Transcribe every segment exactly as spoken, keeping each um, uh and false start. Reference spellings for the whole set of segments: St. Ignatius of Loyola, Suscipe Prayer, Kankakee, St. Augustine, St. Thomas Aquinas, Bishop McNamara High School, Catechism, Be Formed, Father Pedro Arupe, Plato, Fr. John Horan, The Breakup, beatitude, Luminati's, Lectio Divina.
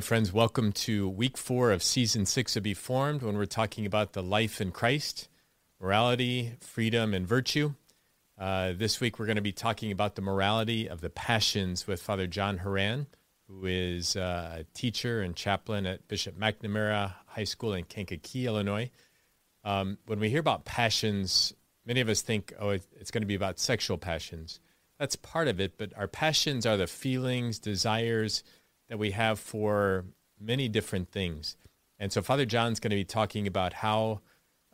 my friends. Welcome to week four of season six of Be Formed, when we're talking about the life in Christ, morality, freedom, and virtue. Uh, this week, we're going to be talking about the morality of the passions with Father John Horan, who is uh, a teacher and chaplain at Bishop McNamara High School in Kankakee, Illinois. Um, when we hear about passions, many of us think, oh, it's going to be about sexual passions. That's part of it, but our passions are the feelings, desires that we have for many different things. And so Father John's going to be talking about how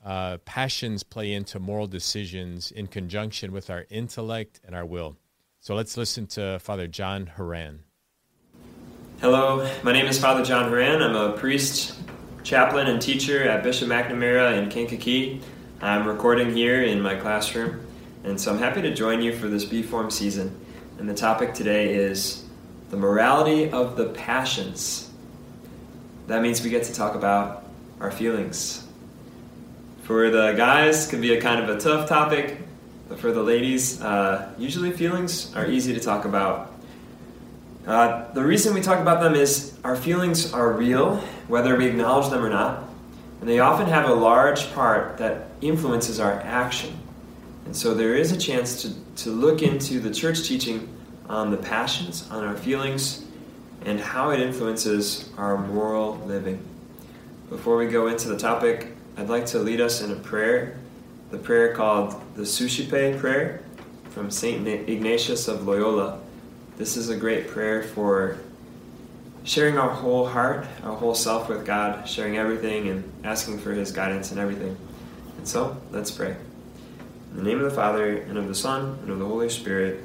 uh, passions play into moral decisions in conjunction with our intellect and our will. So let's listen to Father John Horan. Hello, my name is Father John Horan. I'm a priest, chaplain, and teacher at Bishop McNamara in Kankakee. I'm recording here in my classroom, and so I'm happy to join you for this Be Formed season. And the topic today is the morality of the passions. That means we get to talk about our feelings. For the guys, it can be a kind of a tough topic, but for the ladies, uh, usually feelings are easy to talk about. Uh, the reason we talk about them is our feelings are real, whether we acknowledge them or not, and they often have a large part that influences our action. And so there is a chance to, to look into the church teaching on the passions, on our feelings, and how it influences our moral living. Before we go into the topic, I'd like to lead us in a prayer, the prayer called the Suscipe Prayer from Saint Ignatius of Loyola. This is a great prayer for sharing our whole heart, our whole self with God, sharing everything and asking for His guidance in everything. And so, let's pray. In the name of the Father, and of the Son, and of the Holy Spirit.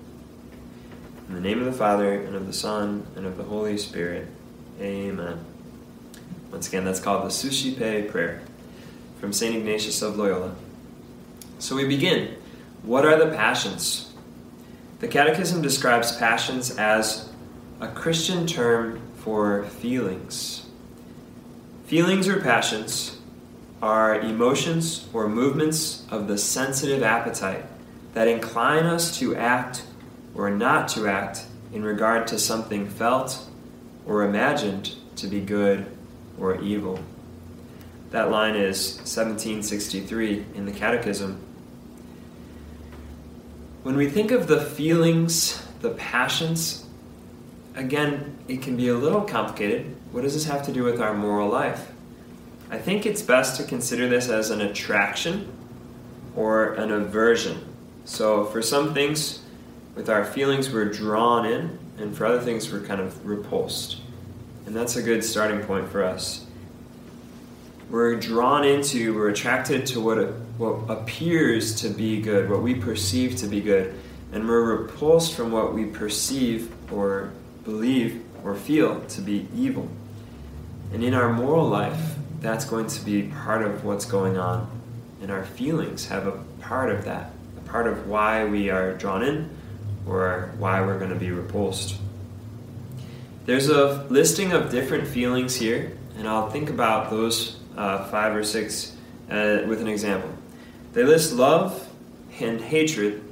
In the name of the Father, and of the Son, and of the Holy Spirit. Amen. Once again, that's called the Suscipe Prayer from Saint Ignatius of Loyola. So we begin. What are the passions? The Catechism describes passions as a Christian term for feelings. Feelings or passions are emotions or movements of the sensitive appetite that incline us to act or not to act in regard to something felt or imagined to be good or evil. That line is seventeen sixty-three in the Catechism. When we think of the feelings, the passions, again, it can be a little complicated. What does this have to do with our moral life? I think it's best to consider this as an attraction or an aversion. So for some things, with our feelings, we're drawn in, and for other things, we're kind of repulsed. And that's a good starting point for us. We're drawn into, we're attracted to what, what appears to be good, what we perceive to be good, and we're repulsed from what we perceive or believe or feel to be evil. And in our moral life, that's going to be part of what's going on. And our feelings have a part of that, a part of why we are drawn in, or why we're going to be repulsed. There's a listing of different feelings here, and I'll think about those uh, five or six uh, with an example. They list love and hatred,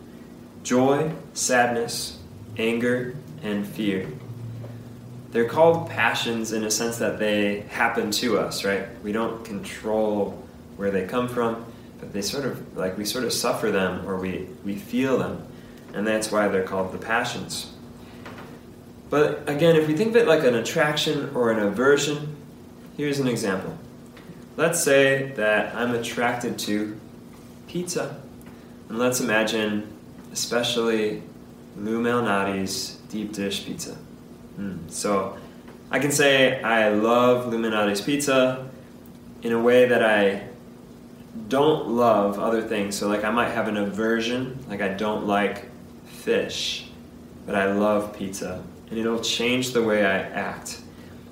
joy, sadness, anger, and fear. They're called passions in a sense that they happen to us, right? We don't control where they come from, but they sort of, like, we sort of suffer them, or we, we feel them. And that's why they're called the passions. But again, if we think of it like an attraction or an aversion, here's an example. Let's say that I'm attracted to pizza. And let's imagine especially Luminati's deep dish pizza. Mm. So I can say I love Luminati's pizza in a way that I don't love other things. So like I might have an aversion, like I don't like fish, but I love pizza, and it'll change the way I act.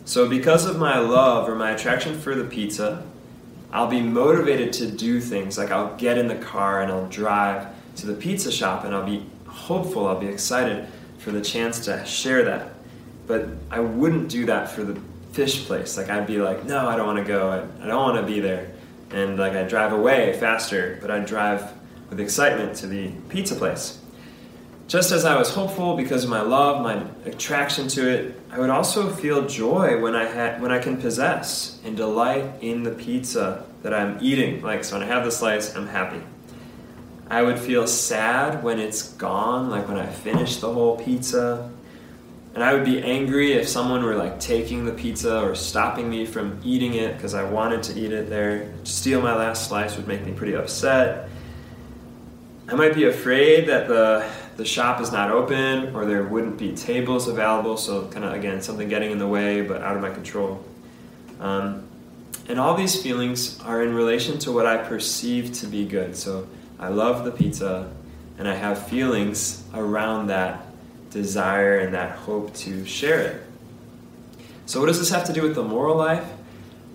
So because of my love or my attraction for the pizza, I'll be motivated to do things, like I'll get in the car and I'll drive to the pizza shop and I'll be hopeful, I'll be excited for the chance to share that. But I wouldn't do that for the fish place. Like, I'd be like, no, I don't want to go, I, I don't want to be there. And like, I'd drive away faster, but I'd drive with excitement to the pizza place. Just as I was hopeful because of my love, my attraction to it, I would also feel joy when I had, when I can possess and delight in the pizza that I'm eating. Like, so when I have the slice, I'm happy. I would feel sad when it's gone, like when I finish the whole pizza. And I would be angry if someone were like taking the pizza or stopping me from eating it because I wanted to eat it there. To steal my last slice would make me pretty upset. I might be afraid that the the shop is not open or there wouldn't be tables available, so kind of, again, something getting in the way but out of my control. Um, and all these feelings are in relation to what I perceive to be good. So I love the pizza, and I have feelings around that desire and that hope to share it. So what does this have to do with the moral life?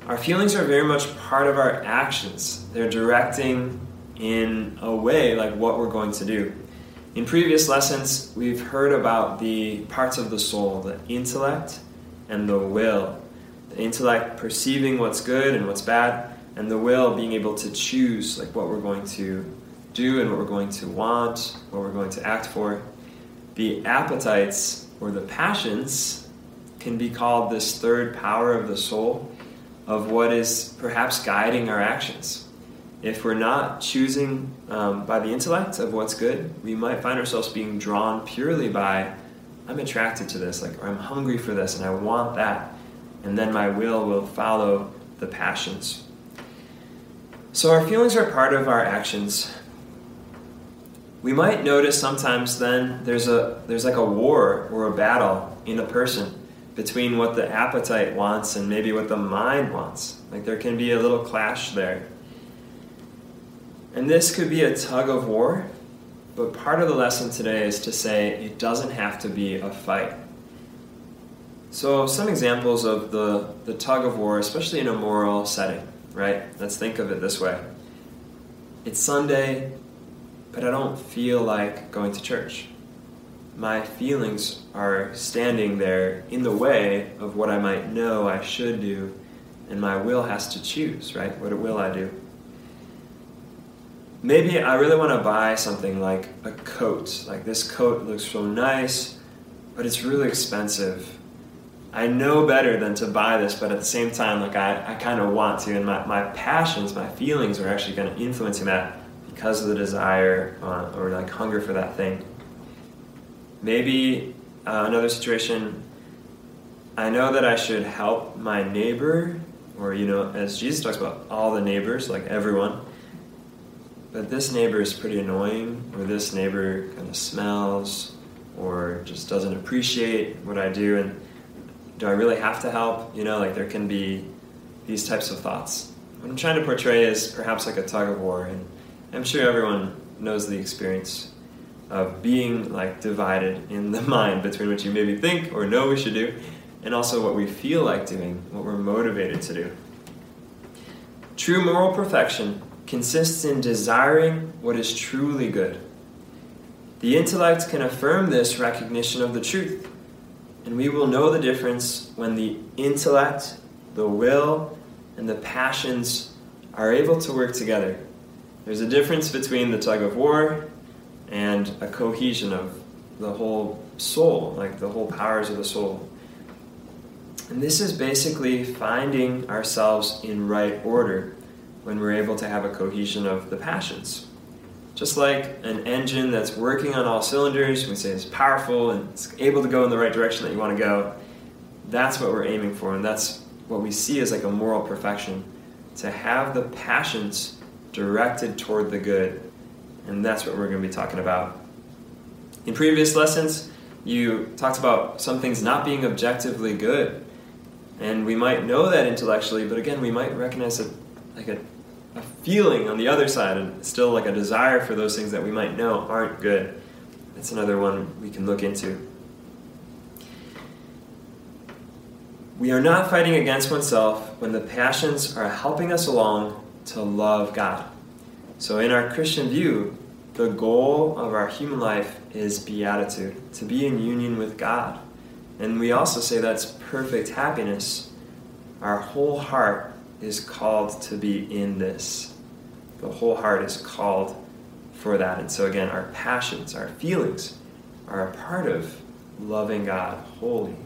Our feelings are very much part of our actions. They're directing in a way like what we're going to do. In previous lessons, we've heard about the parts of the soul, the intellect and the will. The intellect perceiving what's good and what's bad, and the will being able to choose like what we're going to do and what we're going to want, what we're going to act for. The appetites or the passions can be called this third power of the soul, of what is perhaps guiding our actions. If we're not choosing um, by the intellect of what's good, we might find ourselves being drawn purely by, I'm attracted to this, like, or I'm hungry for this and I want that. And then my will will follow the passions. So our feelings are part of our actions. We might notice sometimes then there's a there's like a war or a battle in a person between what the appetite wants and maybe what the mind wants. Like, there can be a little clash there. And this could be a tug of war, but part of the lesson today is to say it doesn't have to be a fight. So some examples of the, the tug of war, especially in a moral setting, right? Let's think of it this way. It's Sunday, but I don't feel like going to church. My feelings are standing there in the way of what I might know I should do, and my will has to choose, right? What will I do? Maybe I really want to buy something like a coat. Like, this coat looks so nice, but it's really expensive. I know better than to buy this, but at the same time, like, I, I kind of want to, and my, my passions, my feelings are actually kind of influencing that, because of the desire uh, or like hunger for that thing. Maybe uh, another situation, I know that I should help my neighbor, or, you know, as Jesus talks about, all the neighbors, like everyone, but this neighbor is pretty annoying, or this neighbor kind of smells, or just doesn't appreciate what I do, and do I really have to help? You know, like, there can be these types of thoughts. What I'm trying to portray is perhaps like a tug of war, and I'm sure everyone knows the experience of being like divided in the mind between what you maybe think or know we should do, and also what we feel like doing, what we're motivated to do. True moral perfection consists in desiring what is truly good. The intellect can affirm this recognition of the truth, and we will know the difference when the intellect, the will, and the passions are able to work together. There's a difference between the tug of war and a cohesion of the whole soul, like the whole powers of the soul. And this is basically finding ourselves in right order when we're able to have a cohesion of the passions. Just like an engine that's working on all cylinders, we say it's powerful and it's able to go in the right direction that you want to go. That's what we're aiming for, and that's what we see as like a moral perfection, to have the passions directed toward the good. And that's what we're going to be talking about. In previous lessons, you talked about some things not being objectively good. And we might know that intellectually, but again, we might recognize a, like a, a feeling on the other side, and still like a desire for those things that we might know aren't good. That's another one we can look into. We are not fighting against oneself when the passions are helping us along to love God. So in our Christian view, the goal of our human life is beatitude, to be in union with God. And we also say that's perfect happiness. Our whole heart is called to be in this. The whole heart is called for that. And so again, our passions, our feelings are a part of loving God wholly.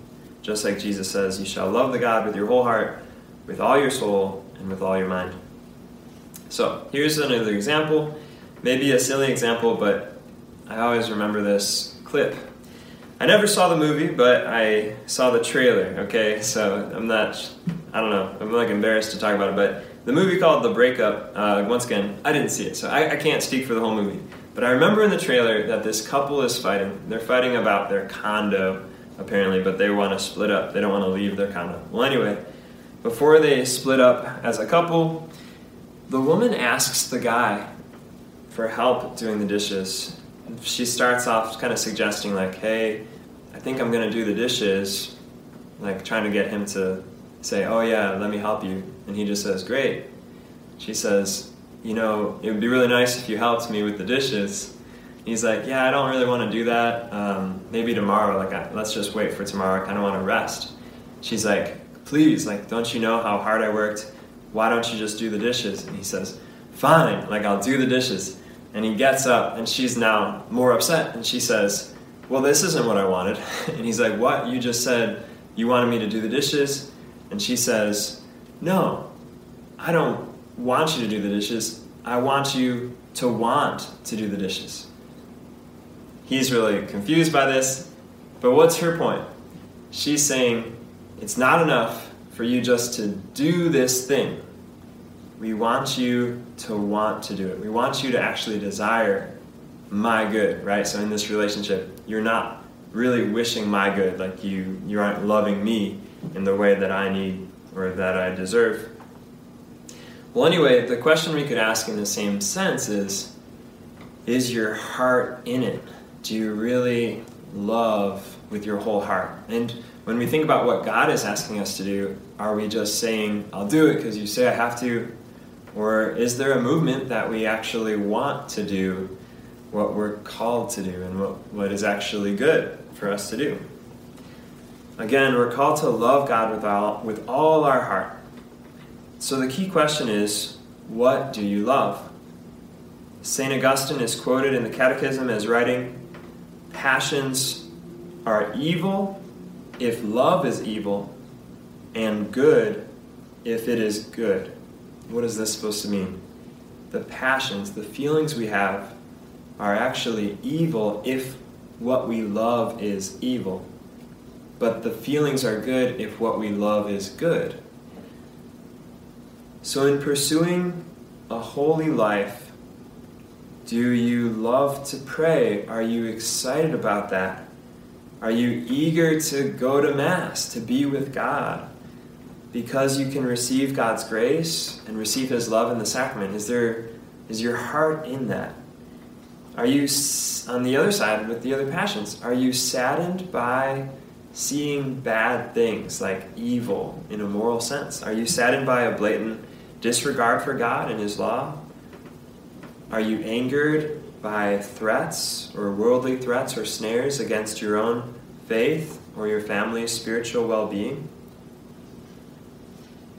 Just like Jesus says, you shall love the God with your whole heart, with all your soul, and with all your mind. So here's another example. Maybe a silly example, but I always remember this clip. I never saw the movie, but I saw the trailer, okay? So I'm not, I don't know, I'm like embarrassed to talk about it, but the movie called The Breakup, uh, once again, I didn't see it, so I, I can't speak for the whole movie. But I remember in the trailer that this couple is fighting. They're fighting about their condo, apparently, but they want to split up. They don't want to leave their condo. Well, anyway, before they split up as a couple, the woman asks the guy for help doing the dishes. She starts off kind of suggesting like, hey, I think I'm going to do the dishes, like trying to get him to say, oh yeah, let me help you. And he just says, great. She says, you know, it would be really nice if you helped me with the dishes. And he's like, yeah, I don't really want to do that. Um, maybe tomorrow, like I, let's just wait for tomorrow. I kind of want to rest. She's like, please, like, don't you know how hard I worked? Why don't you just do the dishes? And he says, fine, like I'll do the dishes. And he gets up, and she's now more upset. And she says, well, this isn't what I wanted. And he's like, what? You just said you wanted me to do the dishes? And she says, no, I don't want you to do the dishes. I want you to want to do the dishes. He's really confused by this. But what's her point? She's saying, it's not enough for you just to do this thing. We want you to want to do it. We want you to actually desire my good, right? So in this relationship, you're not really wishing my good, like you, you aren't loving me in the way that I need or that I deserve. Well, anyway, the question we could ask in the same sense is, is your heart in it? Do you really love with your whole heart? And when we think about what God is asking us to do, are we just saying, I'll do it because you say I have to? Or is there a movement that we actually want to do what we're called to do and what, what is actually good for us to do? Again, we're called to love God with all, with all our heart. So the key question is, what do you love? Saint Augustine is quoted in the Catechism as writing, passions are evil if love is evil, and good if it is good. What is this supposed to mean? The passions, the feelings we have are actually evil if what we love is evil. But the feelings are good if what we love is good. So in pursuing a holy life, do you love to pray? Are you excited about that? Are you eager to go to Mass, to be with God? Because you can receive God's grace and receive His love in the sacrament. Is there, is your heart in that? Are you, on the other side with the other passions, are you saddened by seeing bad things like evil in a moral sense? Are you saddened by a blatant disregard for God and His law? Are you angered by threats or worldly threats or snares against your own faith or your family's spiritual well-being?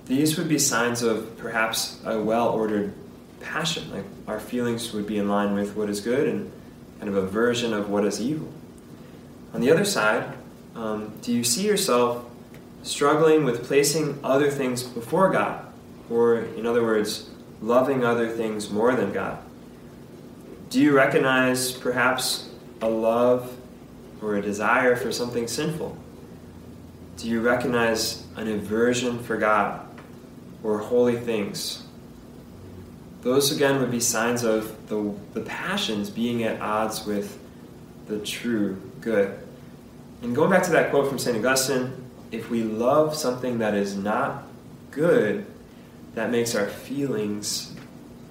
These would be signs of perhaps a well-ordered passion, like our feelings would be in line with what is good and kind of aversion of what is evil. On the other side, um, do you see yourself struggling with placing other things before God? Or, in other words, loving other things more than God? Do you recognize perhaps a love or a desire for something sinful? Do you recognize an aversion for God or holy things? Those, again, would be signs of the, the passions being at odds with the true good. And going back to that quote from Saint Augustine, if we love something that is not good, that makes our feelings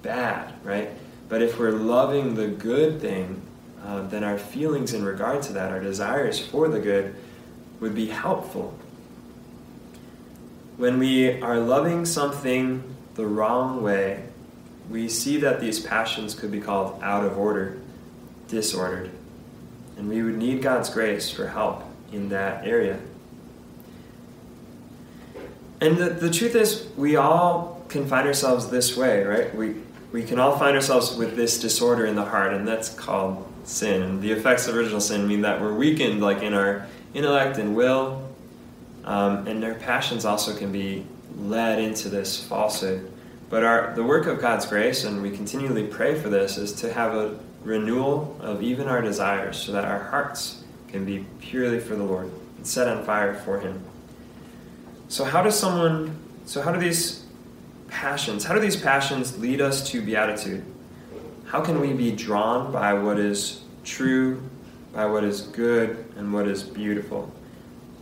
bad, right? But if we're loving the good thing, uh, then our feelings in regard to that, our desires for the good, would be helpful. When we are loving something the wrong way, we see that these passions could be called out of order, disordered, and we would need God's grace for help in that area. And the, the truth is, we all can find ourselves this way, right? We we can all find ourselves with this disorder in the heart, and that's called sin. And the effects of original sin mean that we're weakened, like in our intellect and will, um, and our passions also can be led into this falsehood. But our, the work of God's grace, and we continually pray for this, is to have a renewal of even our desires so that our hearts can be purely for the Lord and set on fire for Him. So how does someone, so how do these passions, how do these passions lead us to beatitude? How can we be drawn by what is true, by what is good, and what is beautiful?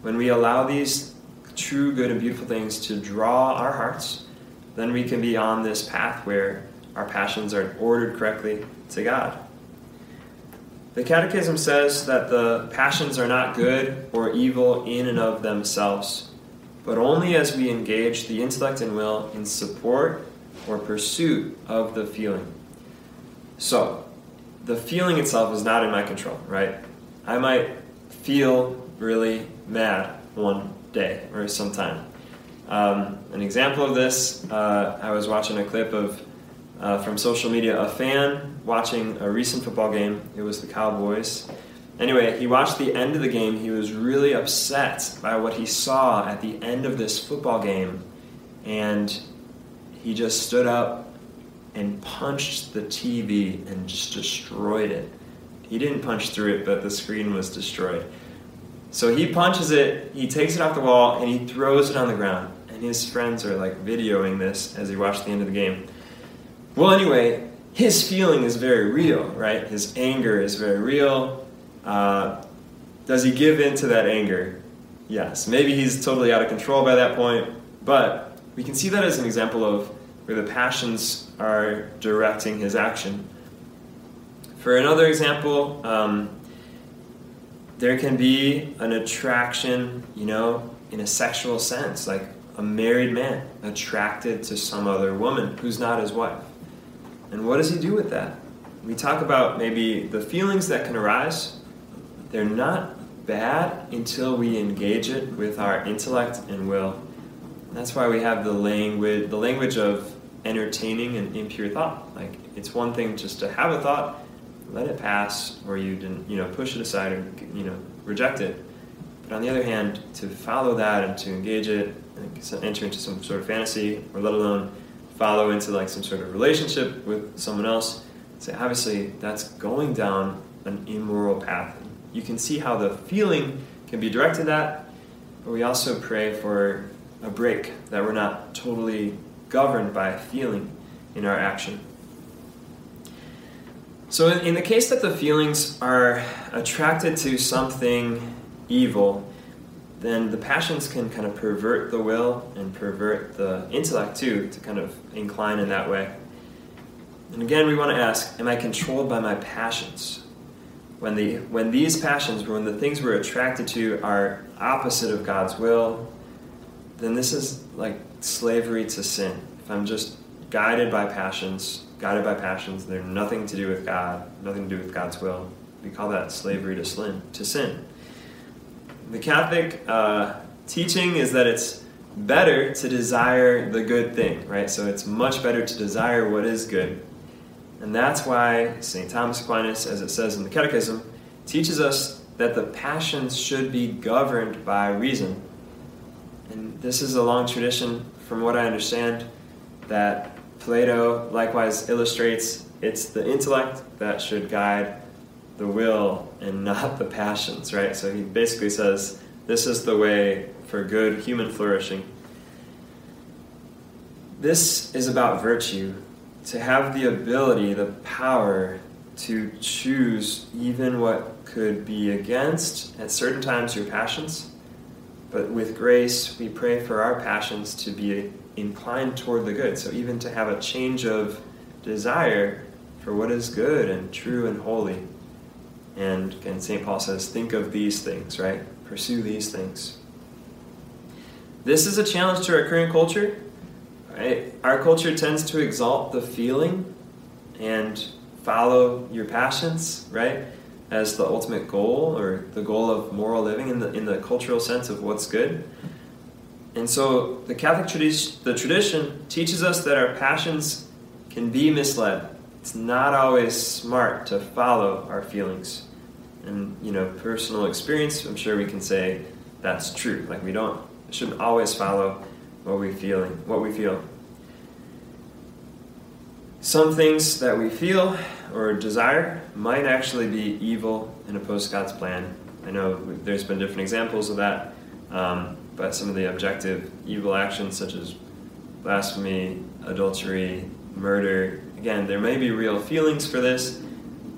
When we allow these true, good, and beautiful things to draw our hearts, then we can be on this path where our passions are ordered correctly to God. The Catechism says that the passions are not good or evil in and of themselves, but only as we engage the intellect and will in support or pursuit of the feeling. So, the feeling itself is not in my control, right? I might feel really mad one day or sometime. Um, an example of this, uh, I was watching a clip of uh, from social media, a fan watching a recent football game. It was the Cowboys. Anyway, he watched the end of the game. He was really upset by what he saw at the end of this football game. And he just stood up and punched the T V and just destroyed it. He didn't punch through it, but the screen was destroyed. So he punches it, he takes it off the wall, and he throws it on the ground. And his friends are like videoing this as he watched the end of the game. Well, anyway, his feeling is very real, right? His anger is very real. Uh, does he give in to that anger? Yes. Maybe he's totally out of control by that point, but we can see that as an example of where the passions are directing his action. For another example, um, there can be an attraction, you know, in a sexual sense, like a married man attracted to some other woman who's not his wife. And what does he do with that? We talk about maybe the feelings that can arise. They're not bad until we engage it with our intellect and will. And that's why we have the language the language of entertaining an impure thought. Like, it's one thing just to have a thought, let it pass, or you didn't, you know, push it aside or, you know, reject it. But on the other hand, to follow that and to engage it, and enter into some sort of fantasy, or let alone follow into like some sort of relationship with someone else, so obviously that's going down an immoral path. You can see how the feeling can be directed at, but we also pray for a break, that we're not totally governed by feeling in our action. So in, in the case that the feelings are attracted to something evil, then the passions can kind of pervert the will and pervert the intellect too, to kind of incline in that way. And again, we want to ask, am I controlled by my passions? When the when these passions, when the things we're attracted to are opposite of God's will, then this is like slavery to sin. If I'm just guided by passions, guided by passions, they're nothing to do with God, nothing to do with God's will. We call that slavery to sin. To sin. The Catholic uh, teaching is that it's better to desire the good thing, right? So it's much better to desire what is good. And that's why Saint Thomas Aquinas, as it says in the Catechism, teaches us that the passions should be governed by reason. And this is a long tradition, from what I understand, that Plato likewise illustrates. It's the intellect that should guide the will and not the passions, right? So he basically says, this is the way for good human flourishing. This is about virtue. To have the ability, the power to choose even what could be against at certain times your passions. But with grace, we pray for our passions to be inclined toward the good. So even to have a change of desire for what is good and true and holy. And again, Saint Paul says, think of these things, right? Pursue these things. This is a challenge to our current culture. Right? Our culture tends to exalt the feeling and follow your passions, right, as the ultimate goal or the goal of moral living in the in the cultural sense of what's good. And so the Catholic tradition, the tradition teaches us that our passions can be misled. It's not always smart to follow our feelings. And, you know, personal experience, I'm sure we can say that's true. Like, we don't, shouldn't always follow what we feeling, what we feel. Some things that we feel or desire might actually be evil and oppose God's plan. I know there's been different examples of that, um, but some of the objective evil actions such as blasphemy, adultery, murder, again, there may be real feelings for this,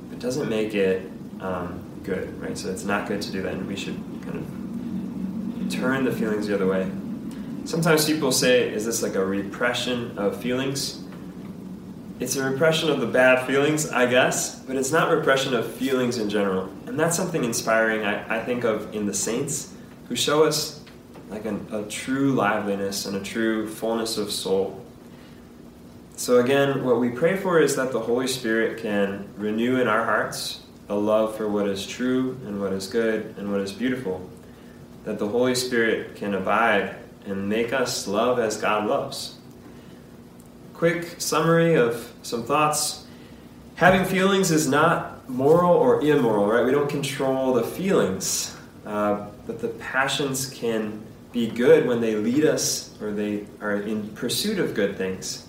but it doesn't make it um, good, right? So it's not good to do that, and we should kind of turn the feelings the other way. Sometimes people say, is this like a repression of feelings? It's a repression of the bad feelings, I guess, but it's not repression of feelings in general. And that's something inspiring I, I think of in the saints, who show us like an, a true liveliness and a true fullness of soul. So again, what we pray for is that the Holy Spirit can renew in our hearts a love for what is true and what is good and what is beautiful, that the Holy Spirit can abide and make us love as God loves. Quick summary of some thoughts. Having feelings is not moral or immoral, right? We don't control the feelings, uh, but the passions can be good when they lead us or they are in pursuit of good things.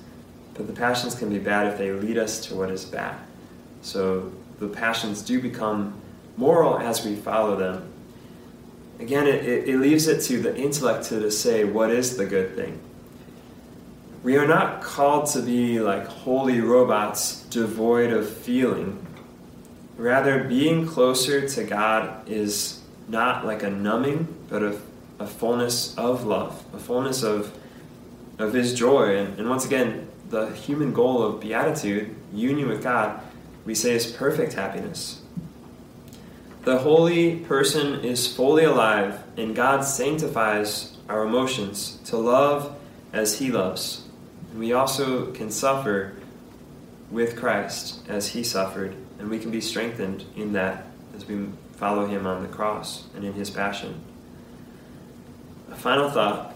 But the passions can be bad if they lead us to what is bad. So the passions do become moral as we follow them. Again, it, it, it leaves it to the intellect to, to say, what is the good thing? We are not called to be like holy robots devoid of feeling. Rather, being closer to God is not like a numbing, but a, a fullness of love, a fullness of of His joy. And, and once again, the human goal of beatitude, union with God, we say is perfect happiness. The holy person is fully alive, and God sanctifies our emotions to love as He loves. And we also can suffer with Christ as He suffered, and we can be strengthened in that as we follow Him on the cross and in His passion. A final thought: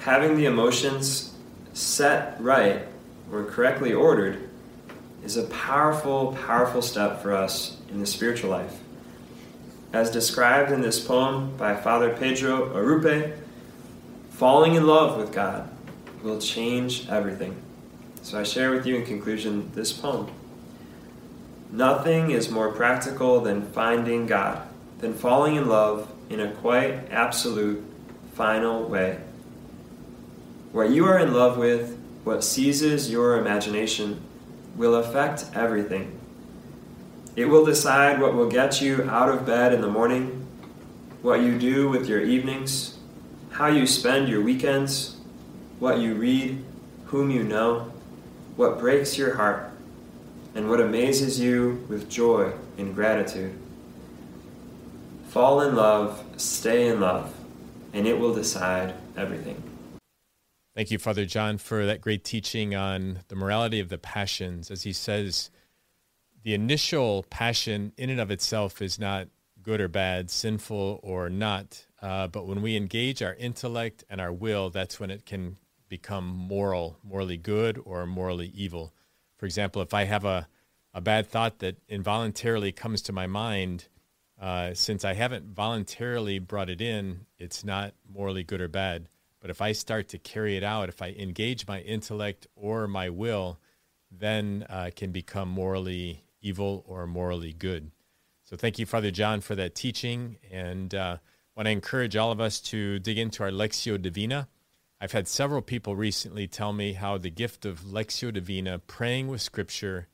having the emotions set right or correctly ordered is a powerful, powerful step for us in the spiritual life. As described in this poem by Father Pedro Arupe, falling in love with God will change everything. So I share with you in conclusion this poem. Nothing is more practical than finding God, than falling in love in a quite absolute, final way. What you are in love with, what seizes your imagination, will affect everything. It will decide what will get you out of bed in the morning, what you do with your evenings, how you spend your weekends, what you read, whom you know, what breaks your heart, and what amazes you with joy and gratitude. Fall in love, stay in love, and it will decide everything. Thank you, Father John, for that great teaching on the morality of the passions. As he says, the initial passion in and of itself is not good or bad, sinful or not, uh, but when we engage our intellect and our will, that's when it can become moral, morally good or morally evil. For example, if I have a, a bad thought that involuntarily comes to my mind, uh, since I haven't voluntarily brought it in, it's not morally good or bad. But if I start to carry it out, if I engage my intellect or my will, then uh, it can become morally evil or morally good. So thank you, Father John, for that teaching. And uh, want to encourage all of us to dig into our Lectio Divina. I've had several people recently tell me how the gift of Lectio Divina, praying with Scripture,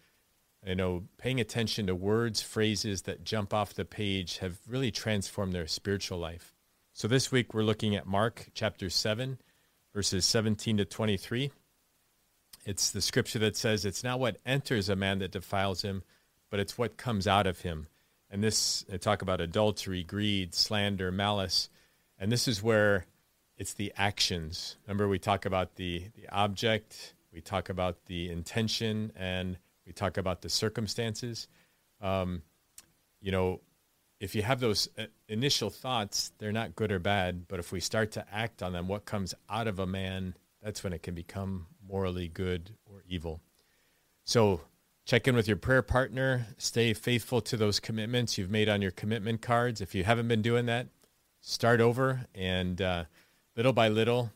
you know, paying attention to words, phrases that jump off the page, have really transformed their spiritual life. So this week we're looking at Mark chapter seven, verses seventeen to twenty-three. It's the Scripture that says, it's not what enters a man that defiles him, but it's what comes out of him. And this, they talk about adultery, greed, slander, malice. And this is where it's the actions. Remember, we talk about the, the object, we talk about the intention, and we talk about the circumstances. Um, you know, if you have those initial thoughts, they're not good or bad, but if we start to act on them, what comes out of a man, that's when it can become morally good or evil. So check in with your prayer partner. Stay faithful to those commitments you've made on your commitment cards. If you haven't been doing that, start over, and uh, little by little,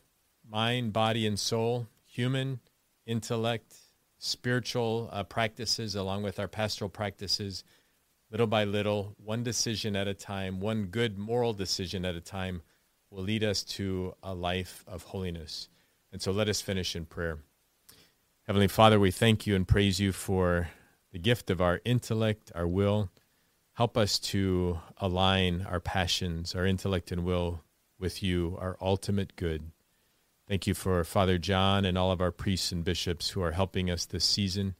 mind, body, and soul, human, intellect, spiritual uh, practices, along with our pastoral practices, little by little, one decision at a time, one good moral decision at a time, will lead us to a life of holiness. And so let us finish in prayer. Heavenly Father, we thank you and praise you for the gift of our intellect, our will. Help us to align our passions, our intellect and will with you, our ultimate good. Thank you for Father John and all of our priests and bishops who are helping us this season.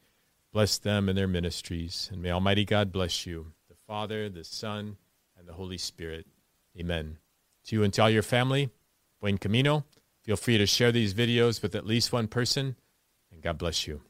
Bless them and their ministries. And may Almighty God bless you, the Father, the Son, and the Holy Spirit. Amen. To you and to all your family, buen camino. Feel free to share these videos with at least one person, and God bless you.